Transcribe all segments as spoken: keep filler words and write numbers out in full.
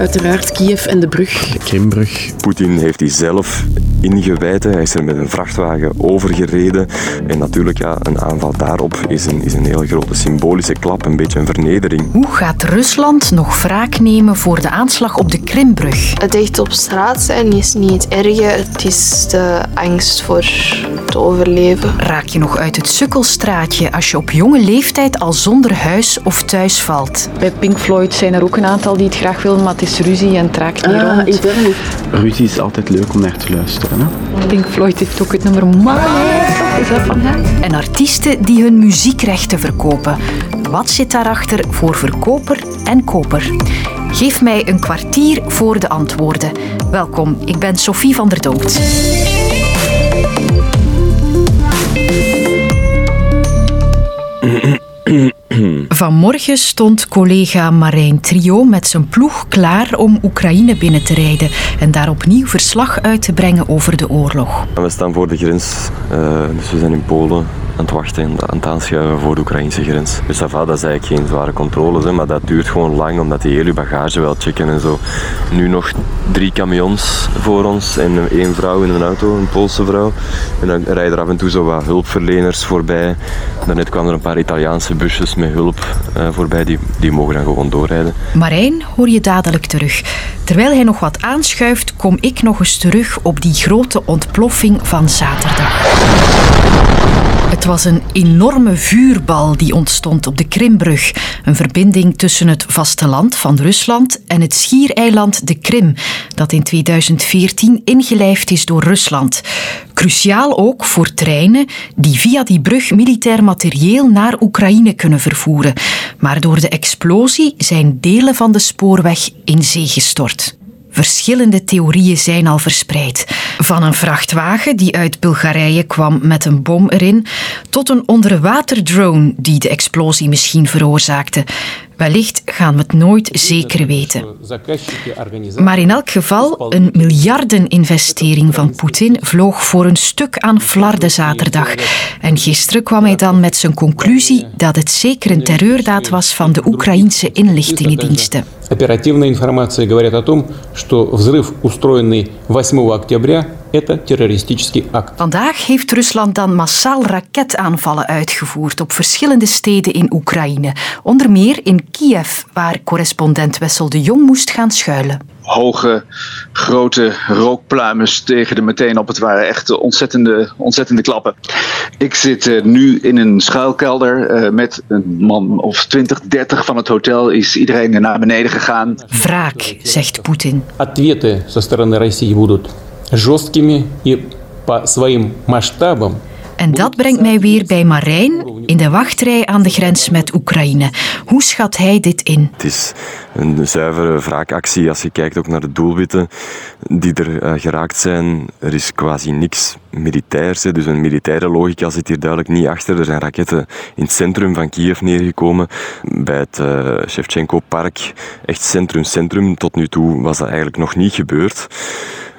Uiteraard Kiev en de brug. De Krimbrug. Poetin heeft die zelf ingewijd. Hij is er met een vrachtwagen overgereden. En natuurlijk, ja, een aanval daarop is een, is een heel grote symbolische klap. Een beetje een vernedering. Hoe gaat Rusland nog wraak nemen voor de aanslag op de Krimbrug? Het echt op straat zijn is niet het erge. Het is de angst voor het overleven. Raak je nog uit het sukkelstraatje als je op jonge leeftijd al zonder huis of thuis valt? Bij Pink Floyd zijn er ook een aantal die het graag willen, maar het is ruzie en traakt niet ah, rond. Ruzie is altijd leuk om naar te luisteren. Hè? Pink Floyd heeft ook het nummer Mama. Is dat van hen? En artiesten die hun muziekrechten verkopen. Wat zit daarachter voor verkoper en koper? Geef mij een kwartier voor de antwoorden. Welkom, ik ben Sophie van der Donkt. Vanmorgen stond collega Marijn Trio met zijn ploeg klaar om Oekraïne binnen te rijden en daar opnieuw verslag uit te brengen over de oorlog. We staan voor de grens, dus we zijn in Polen aan het wachten en aan het aanschuiven voor de Oekraïnse grens. Dus dat is eigenlijk geen zware controles, hè, maar dat duurt gewoon lang omdat die hele bagage wel checken en zo. Nu nog drie camions voor ons en één vrouw in een auto, een Poolse vrouw. En dan rijden er af en toe zo wat hulpverleners voorbij. Daarnet kwamen er een paar Italiaanse busjes met hulp uh, voorbij, die, die mogen dan gewoon doorrijden. Marijn hoor je dadelijk terug. Terwijl hij nog wat aanschuift, kom ik nog eens terug op die grote ontploffing van zaterdag. Het was een enorme vuurbal die ontstond op de Krimbrug. Een verbinding tussen het vasteland van Rusland en het schiereiland de Krim, dat in tweeduizend veertien ingelijfd is door Rusland. Cruciaal ook voor treinen die via die brug militair materieel naar Oekraïne kunnen vervoeren. Maar door de explosie zijn delen van de spoorweg in zee gestort. Verschillende theorieën zijn al verspreid. Van een vrachtwagen die uit Bulgarije kwam met een bom erin, tot een onderwaterdrone die de explosie misschien veroorzaakte. Wellicht gaan we het nooit zeker weten. Maar in elk geval, een miljardeninvestering van Poetin vloog voor een stuk aan flarden zaterdag. En gisteren kwam hij dan met zijn conclusie dat het zeker een terreurdaad was van de Oekraïnse inlichtingendiensten. Оперативная информация говорит о том, что взрыв, устроенный восьмого октября, это террористический акт. Vandaag heeft Rusland dan massaal raketaanvallen uitgevoerd op verschillende steden in Oekraïne. Onder meer in Kiev, waar correspondent Wessel de Jong moest gaan schuilen. Hoge, grote rookpluimen stegen er meteen op. Het waren echt ontzettende, ontzettende klappen. Ik zit nu in een schuilkelder met een man of twintig, dertig van het hotel. Is iedereen naar beneden gegaan. Wraak, zegt Poetin. Antwoorden van de kant van Rusland zullen hard en En dat brengt mij weer bij Marijn in de wachtrij aan de grens met Oekraïne. Hoe schat hij dit in? Het is een zuivere wraakactie als je kijkt ook naar de doelwitten die er uh, geraakt zijn. Er is quasi niks militairs, hè. Dus een militaire logica zit hier duidelijk niet achter. Er zijn raketten in het centrum van Kiev neergekomen, bij het uh, Shevchenko Park. Echt centrum, centrum. Tot nu toe was dat eigenlijk nog niet gebeurd.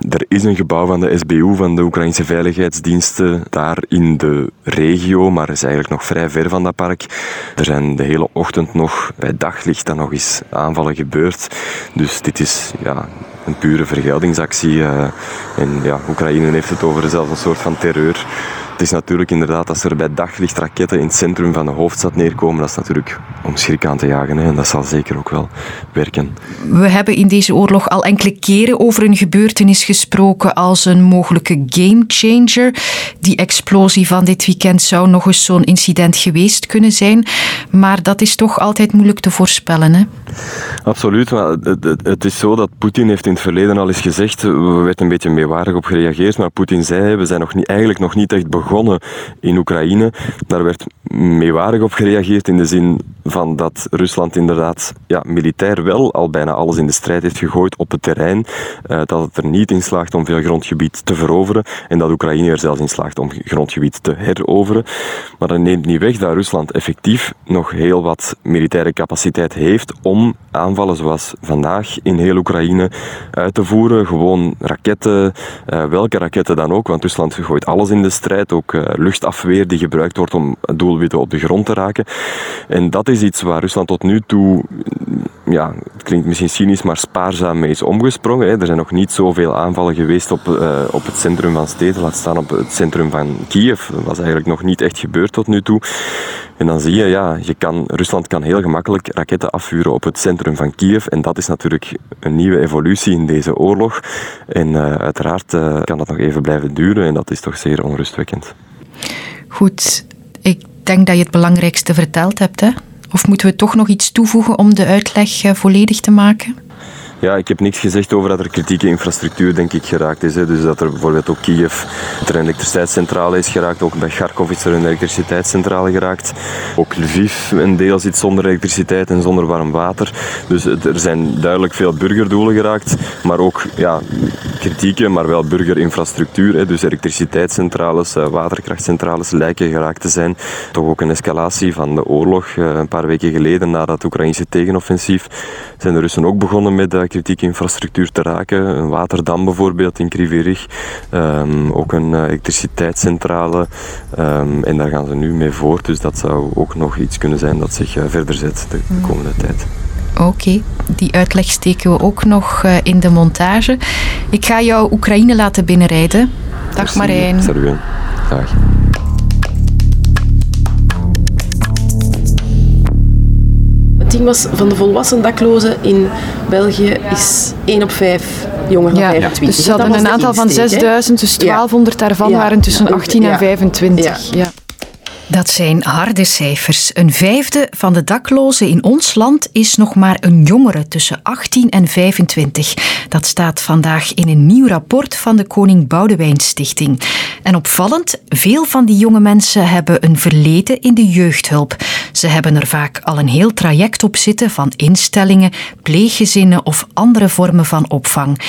Er is een gebouw van de S B U, van de Oekraïnse Veiligheidsdiensten, daar in de regio, maar is eigenlijk nog vrij ver van dat park. Er zijn de hele ochtend nog, bij daglicht, dan nog eens aanvallen gebeurd. Dus dit is ja, een pure vergeldingsactie. Uh, en ja, Oekraïne heeft het over zelfs een soort van terreur. Het is natuurlijk inderdaad, als er bij daglicht raketten in het centrum van de hoofdstad neerkomen, dat is natuurlijk om schrik aan te jagen. Hè. En dat zal zeker ook wel werken. We hebben in deze oorlog al enkele keren over een gebeurtenis gesproken als een mogelijke gamechanger. Die explosie van dit weekend zou nog eens zo'n incident geweest kunnen zijn. Maar dat is toch altijd moeilijk te voorspellen, hè? Absoluut. Maar het, het is zo dat Poetin heeft in het verleden al eens gezegd, we werd een beetje meewarig op gereageerd, maar Poetin zei, we zijn nog niet, eigenlijk nog niet echt begonnen. begonnen in Oekraïne. Daar werd meewarig op gereageerd in de zin van dat Rusland inderdaad ja, militair wel al bijna alles in de strijd heeft gegooid op het terrein, uh, dat het er niet in slaagt om veel grondgebied te veroveren en dat Oekraïne er zelfs in slaagt om grondgebied te heroveren. Maar dat neemt niet weg dat Rusland effectief nog heel wat militaire capaciteit heeft om aanvallen zoals vandaag in heel Oekraïne uit te voeren. Gewoon raketten, uh, welke raketten dan ook, want Rusland gooit alles in de strijd, ook uh, luchtafweer die gebruikt wordt om doelwitten op de grond te raken. En dat is iets waar Rusland tot nu toe, ja, het klinkt misschien cynisch, maar spaarzaam mee is omgesprongen, hè. Er zijn nog niet zoveel aanvallen geweest op, uh, op het centrum van steden, laat staan op het centrum van Kiev. Dat was eigenlijk nog niet echt gebeurd tot nu toe. En dan zie je, ja, je kan, Rusland kan heel gemakkelijk raketten afvuren op het centrum van Kiev. En dat is natuurlijk een nieuwe evolutie in deze oorlog. En uh, uiteraard uh, kan dat nog even blijven duren. En dat is toch zeer onrustwekkend. Goed, ik denk dat je het belangrijkste verteld hebt, hè? Of moeten we toch nog iets toevoegen om de uitleg uh, volledig te maken? Ja, ik heb niks gezegd over dat er kritieke infrastructuur, denk ik, geraakt is. Hè. Dus dat er bijvoorbeeld ook Kiev er een elektriciteitscentrale is geraakt. Ook bij Kharkov is er een elektriciteitscentrale geraakt. Ook Lviv een deel zit zonder elektriciteit en zonder warm water. Dus er zijn duidelijk veel burgerdoelen geraakt. Maar ook, ja, kritieke, maar wel burgerinfrastructuur. Hè. Dus elektriciteitscentrales, waterkrachtcentrales lijken geraakt te zijn. Toch ook een escalatie van de oorlog. Een paar weken geleden, na dat Oekraïnse tegenoffensief, zijn de Russen ook begonnen met kritieke infrastructuur te raken. Een waterdam bijvoorbeeld in Kriverig. Um, ook een elektriciteitscentrale. Um, en daar gaan ze nu mee voort. Dus dat zou ook nog iets kunnen zijn dat zich uh, verder zet de, de komende tijd. Oké, okay. Die uitleg steken we ook nog uh, in de montage. Ik ga jou Oekraïne laten binnenrijden. Dag Marijn. Salut. Dag. Het ding was, van de volwassen daklozen in België is één op vijf jonger dan vijfentwintig. Ja, dus ze hadden een aantal van zesduizend, dus twaalfhonderd daarvan waren tussen achttien en vijfentwintig. Ja. Dat zijn harde cijfers. Een vijfde van de daklozen in ons land is nog maar een jongere tussen achttien en vijfentwintig. Dat staat vandaag in een nieuw rapport van de Koning Boudewijn Stichting. En opvallend, veel van die jonge mensen hebben een verleden in de jeugdhulp. Ze hebben er vaak al een heel traject op zitten van instellingen, pleeggezinnen of andere vormen van opvang.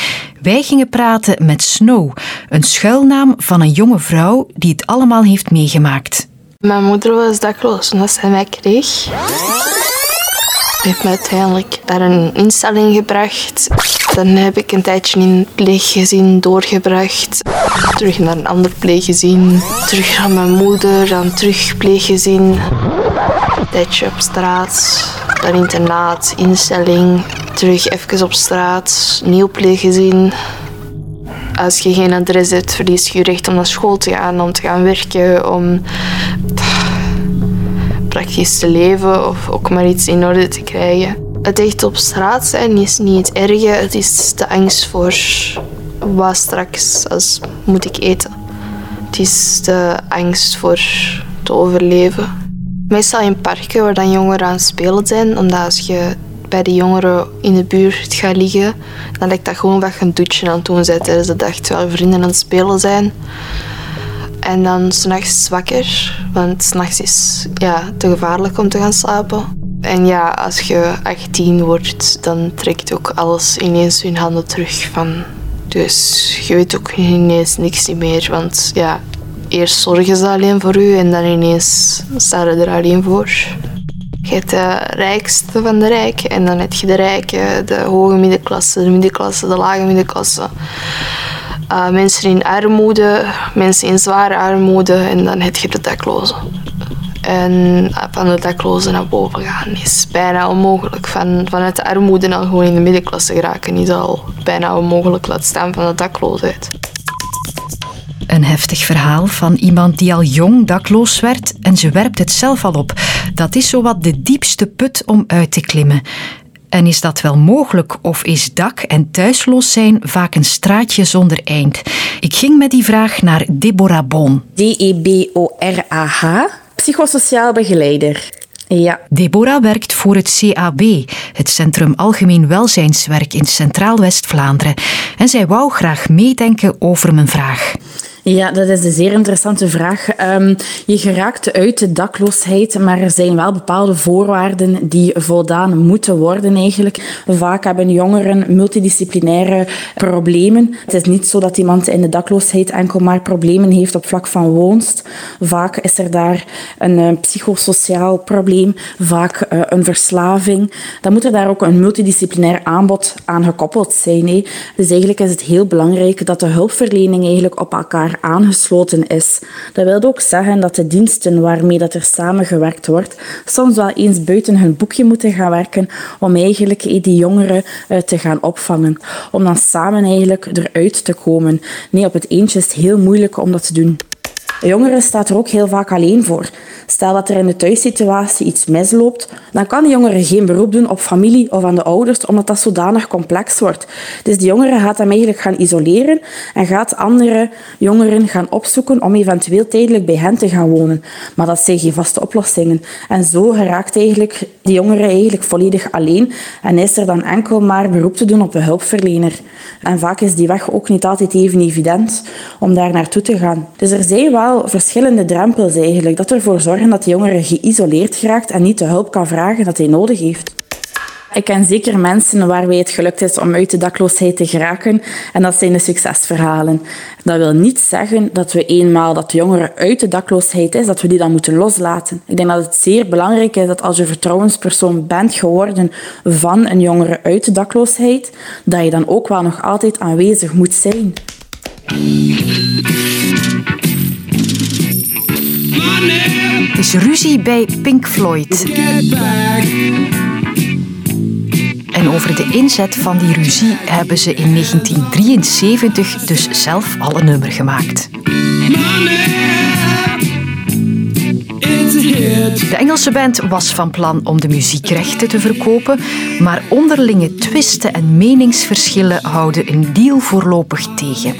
Wij gingen praten met Snow, een schuilnaam van een jonge vrouw die het allemaal heeft meegemaakt. Mijn moeder was dakloos omdat zij mij kreeg. Ze heeft mij uiteindelijk naar een instelling gebracht. Dan heb ik een tijdje in het pleeggezin doorgebracht. Terug naar een ander pleeggezin. Terug naar mijn moeder, dan terug pleeggezin. Een tijdje op straat, dan internaat, instelling. Terug even op straat, nieuw pleeggezin. Als je geen adres hebt, verlies je recht om naar school te gaan, om te gaan werken, om praktisch te leven of ook maar iets in orde te krijgen. Het echt op straat zijn is niet het erge, het is de angst voor wat straks, als moet ik eten. Het is de angst voor te overleven. Meestal in parken waar dan jongeren aan het spelen zijn, omdat als je bij de jongeren in de buurt gaat liggen, dan lijkt dat gewoon dat je een dutje aan het doen bent tijdens de dag, terwijl vrienden aan het spelen zijn. En dan 's nachts wakker, want 's nachts is ja, te gevaarlijk om te gaan slapen. En ja, als je achttien wordt, dan trekt ook alles ineens hun handen terug van. Dus je weet ook ineens niks meer, want ja, eerst zorgen ze alleen voor u en dan ineens staan ze er alleen voor. Je hebt de rijkste van de rijken en dan heb je de rijken, de hoge middenklasse, de middenklasse, de lage middenklasse. Uh, mensen in armoede, mensen in zware armoede en dan heb je de daklozen. En van de daklozen naar boven gaan is bijna onmogelijk. Van, vanuit de armoede al gewoon in de middenklasse geraken is al bijna onmogelijk, laat staan van de dakloosheid. Een heftig verhaal van iemand die al jong dakloos werd en ze werpt het zelf al op. Dat is zowat de diepste put om uit te klimmen. En is dat wel mogelijk of is dak- en thuisloos zijn vaak een straatje zonder eind? Ik ging met die vraag naar Deborah Bon. D-E-B-O-R-A-H, psychosociaal begeleider. Ja. Deborah werkt voor het C A B, het Centrum Algemeen Welzijnswerk in Centraal-West-Vlaanderen. En zij wou graag meedenken over mijn vraag. Ja, dat is een zeer interessante vraag. Um, je geraakt uit de dakloosheid, maar er zijn wel bepaalde voorwaarden die voldaan moeten worden eigenlijk. Vaak hebben jongeren multidisciplinaire problemen. Het is niet zo dat iemand in de dakloosheid enkel maar problemen heeft op vlak van woonst. Vaak is er daar een uh, psychosociaal probleem, vaak uh, een verslaving. Dan moet er daar ook een multidisciplinair aanbod aan gekoppeld zijn. Hè. Dus eigenlijk is het heel belangrijk dat de hulpverlening eigenlijk op elkaar elkaar aangesloten is. Dat wil ook zeggen dat de diensten waarmee dat er samengewerkt wordt soms wel eens buiten hun boekje moeten gaan werken om eigenlijk die jongeren te gaan opvangen. Om dan samen eigenlijk eruit te komen. Nee, op het eentje is het heel moeilijk om dat te doen. De jongere staat er ook heel vaak alleen voor. Stel dat er in de thuissituatie iets misloopt, dan kan de jongere geen beroep doen op familie of aan de ouders, omdat dat zodanig complex wordt. Dus de jongere gaat hem eigenlijk gaan isoleren en gaat andere jongeren gaan opzoeken om eventueel tijdelijk bij hen te gaan wonen. Maar dat zijn geen vaste oplossingen. En zo geraakt eigenlijk de jongere eigenlijk volledig alleen en is er dan enkel maar beroep te doen op de hulpverlener. En vaak is die weg ook niet altijd even evident om daar naartoe te gaan. Dus er zijn wel verschillende drempels eigenlijk, dat ervoor zorgen dat de jongere geïsoleerd geraakt en niet de hulp kan vragen dat hij nodig heeft. Ik ken zeker mensen waarbij het gelukt is om uit de dakloosheid te geraken en dat zijn de succesverhalen. Dat wil niet zeggen dat we eenmaal dat de jongere uit de dakloosheid is, dat we die dan moeten loslaten. Ik denk dat het zeer belangrijk is dat als je vertrouwenspersoon bent geworden van een jongere uit de dakloosheid, dat je dan ook wel nog altijd aanwezig moet zijn. Het is ruzie bij Pink Floyd. En over de inzet van die ruzie hebben ze in negentien drieënzeventig dus zelf al een nummer gemaakt. De Engelse band was van plan om de muziekrechten te verkopen, maar onderlinge twisten en meningsverschillen houden een deal voorlopig tegen.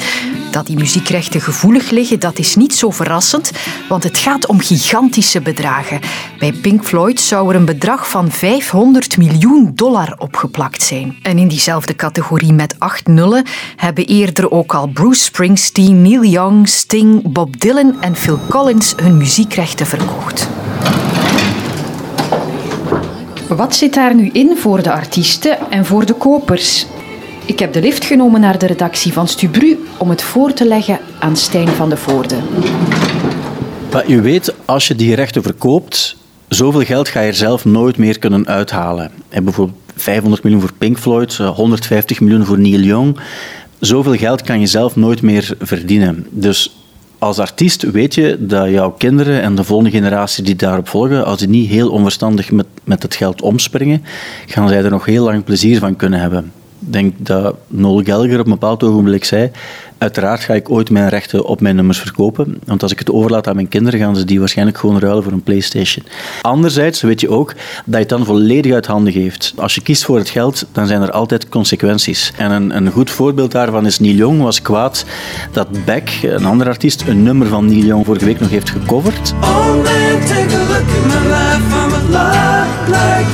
Dat die muziekrechten gevoelig liggen, dat is niet zo verrassend, want het gaat om gigantische bedragen. Bij Pink Floyd zou er een bedrag van vijfhonderd miljoen dollar opgeplakt zijn. En in diezelfde categorie met acht nullen hebben eerder ook al Bruce Springsteen, Neil Young, Sting, Bob Dylan en Phil Collins hun muziekrechten verkocht. Wat zit daar nu in voor de artiesten en voor de kopers? Ik heb de lift genomen naar de redactie van Stubru om het voor te leggen aan Stijn van de Voorde. U weet, als je die rechten verkoopt, zoveel geld ga je er zelf nooit meer kunnen uithalen. En bijvoorbeeld vijfhonderd miljoen voor Pink Floyd, honderdvijftig miljoen voor Neil Young. Zoveel geld kan je zelf nooit meer verdienen. Dus als artiest weet je dat jouw kinderen en de volgende generatie die daarop volgen, als die niet heel onverstandig met, met het geld omspringen, gaan zij er nog heel lang plezier van kunnen hebben. Ik denk dat Noel Gelger op een bepaald ogenblik zei, uiteraard ga ik ooit mijn rechten op mijn nummers verkopen, want als ik het overlaat aan mijn kinderen, gaan ze die waarschijnlijk gewoon ruilen voor een PlayStation. Anderzijds weet je ook dat je het dan volledig uit handen geeft. Als je kiest voor het geld, dan zijn er altijd consequenties. En een, een goed voorbeeld daarvan is Neil Young was kwaad dat Beck, een andere artiest, een nummer van Neil Young vorige week nog heeft gecoverd. Oh man, take a look at my life, I'm alive like...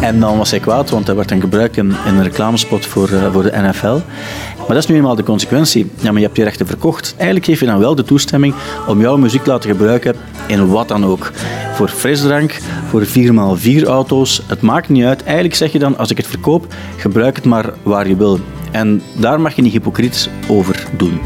En dan was hij kwaad, want dat werd dan gebruikt in, in een reclamespot voor, uh, voor de N F L. Maar dat is nu eenmaal de consequentie. Ja, maar je hebt je rechten verkocht. Eigenlijk geef je dan wel de toestemming om jouw muziek te laten gebruiken in wat dan ook. Voor frisdrank, voor vier bij vier auto's. Het maakt niet uit. Eigenlijk zeg je dan, als ik het verkoop, gebruik het maar waar je wil. En daar mag je niet hypocriet over doen.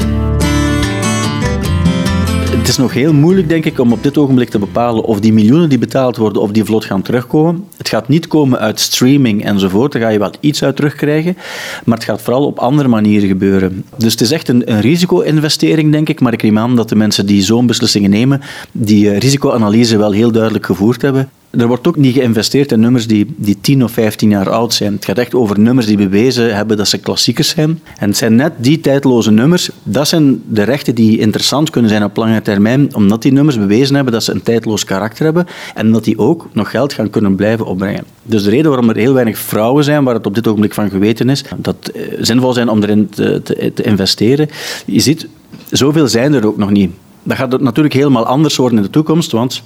Het is nog heel moeilijk, denk ik, om op dit ogenblik te bepalen of die miljoenen die betaald worden, of die vlot gaan terugkomen. Het gaat niet komen uit streaming enzovoort, daar ga je wel iets uit terugkrijgen, maar het gaat vooral op andere manieren gebeuren. Dus het is echt een, een risico-investering, denk ik, maar ik neem aan dat de mensen die zo'n beslissingen nemen, die uh, risicoanalyse wel heel duidelijk gevoerd hebben. Er wordt ook niet geïnvesteerd in nummers die, die tien of vijftien jaar oud zijn. Het gaat echt over nummers die bewezen hebben dat ze klassiekers zijn. En het zijn net die tijdloze nummers. Dat zijn de rechten die interessant kunnen zijn op lange termijn, omdat die nummers bewezen hebben dat ze een tijdloos karakter hebben en dat die ook nog geld gaan kunnen blijven opbrengen. Dus de reden waarom er heel weinig vrouwen zijn, waar het op dit ogenblik van geweten is, dat zinvol zijn om erin te, te, te investeren. Je ziet, zoveel zijn er ook nog niet. Dat gaat natuurlijk helemaal anders worden in de toekomst, want...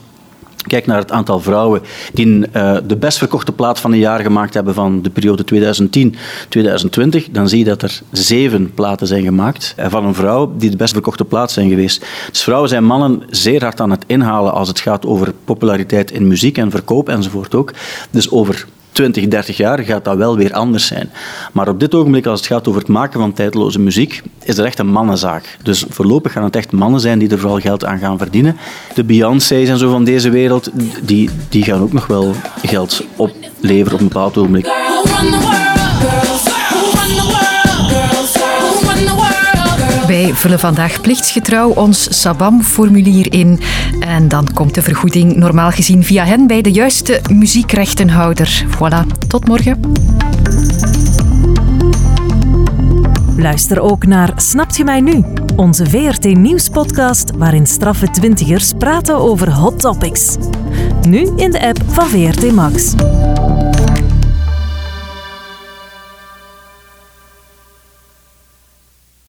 Kijk naar het aantal vrouwen die uh, de best verkochte plaat van een jaar gemaakt hebben van de periode tweeduizend tien tot tweeduizend twintig. Dan zie je dat er zeven platen zijn gemaakt van een vrouw die de best verkochte plaat zijn geweest. Dus vrouwen zijn mannen zeer hard aan het inhalen als het gaat over populariteit in muziek en verkoop enzovoort ook. Dus over twintig, dertig jaar gaat dat wel weer anders zijn. Maar op dit ogenblik, als het gaat over het maken van tijdloze muziek, is dat echt een mannenzaak. Dus voorlopig gaan het echt mannen zijn die er vooral geld aan gaan verdienen. De Beyoncé's en zo van deze wereld, die, die gaan ook nog wel geld opleveren op een bepaald ogenblik. Bij vullen vandaag plichtsgetrouw ons Sabam-formulier in. En dan komt de vergoeding normaal gezien via hen bij de juiste muziekrechtenhouder. Voilà, tot morgen. Luister ook naar Snapt je mij nu? Onze V R T Nieuwspodcast waarin straffe twintigers praten over hot topics. Nu in de app van V R T Max.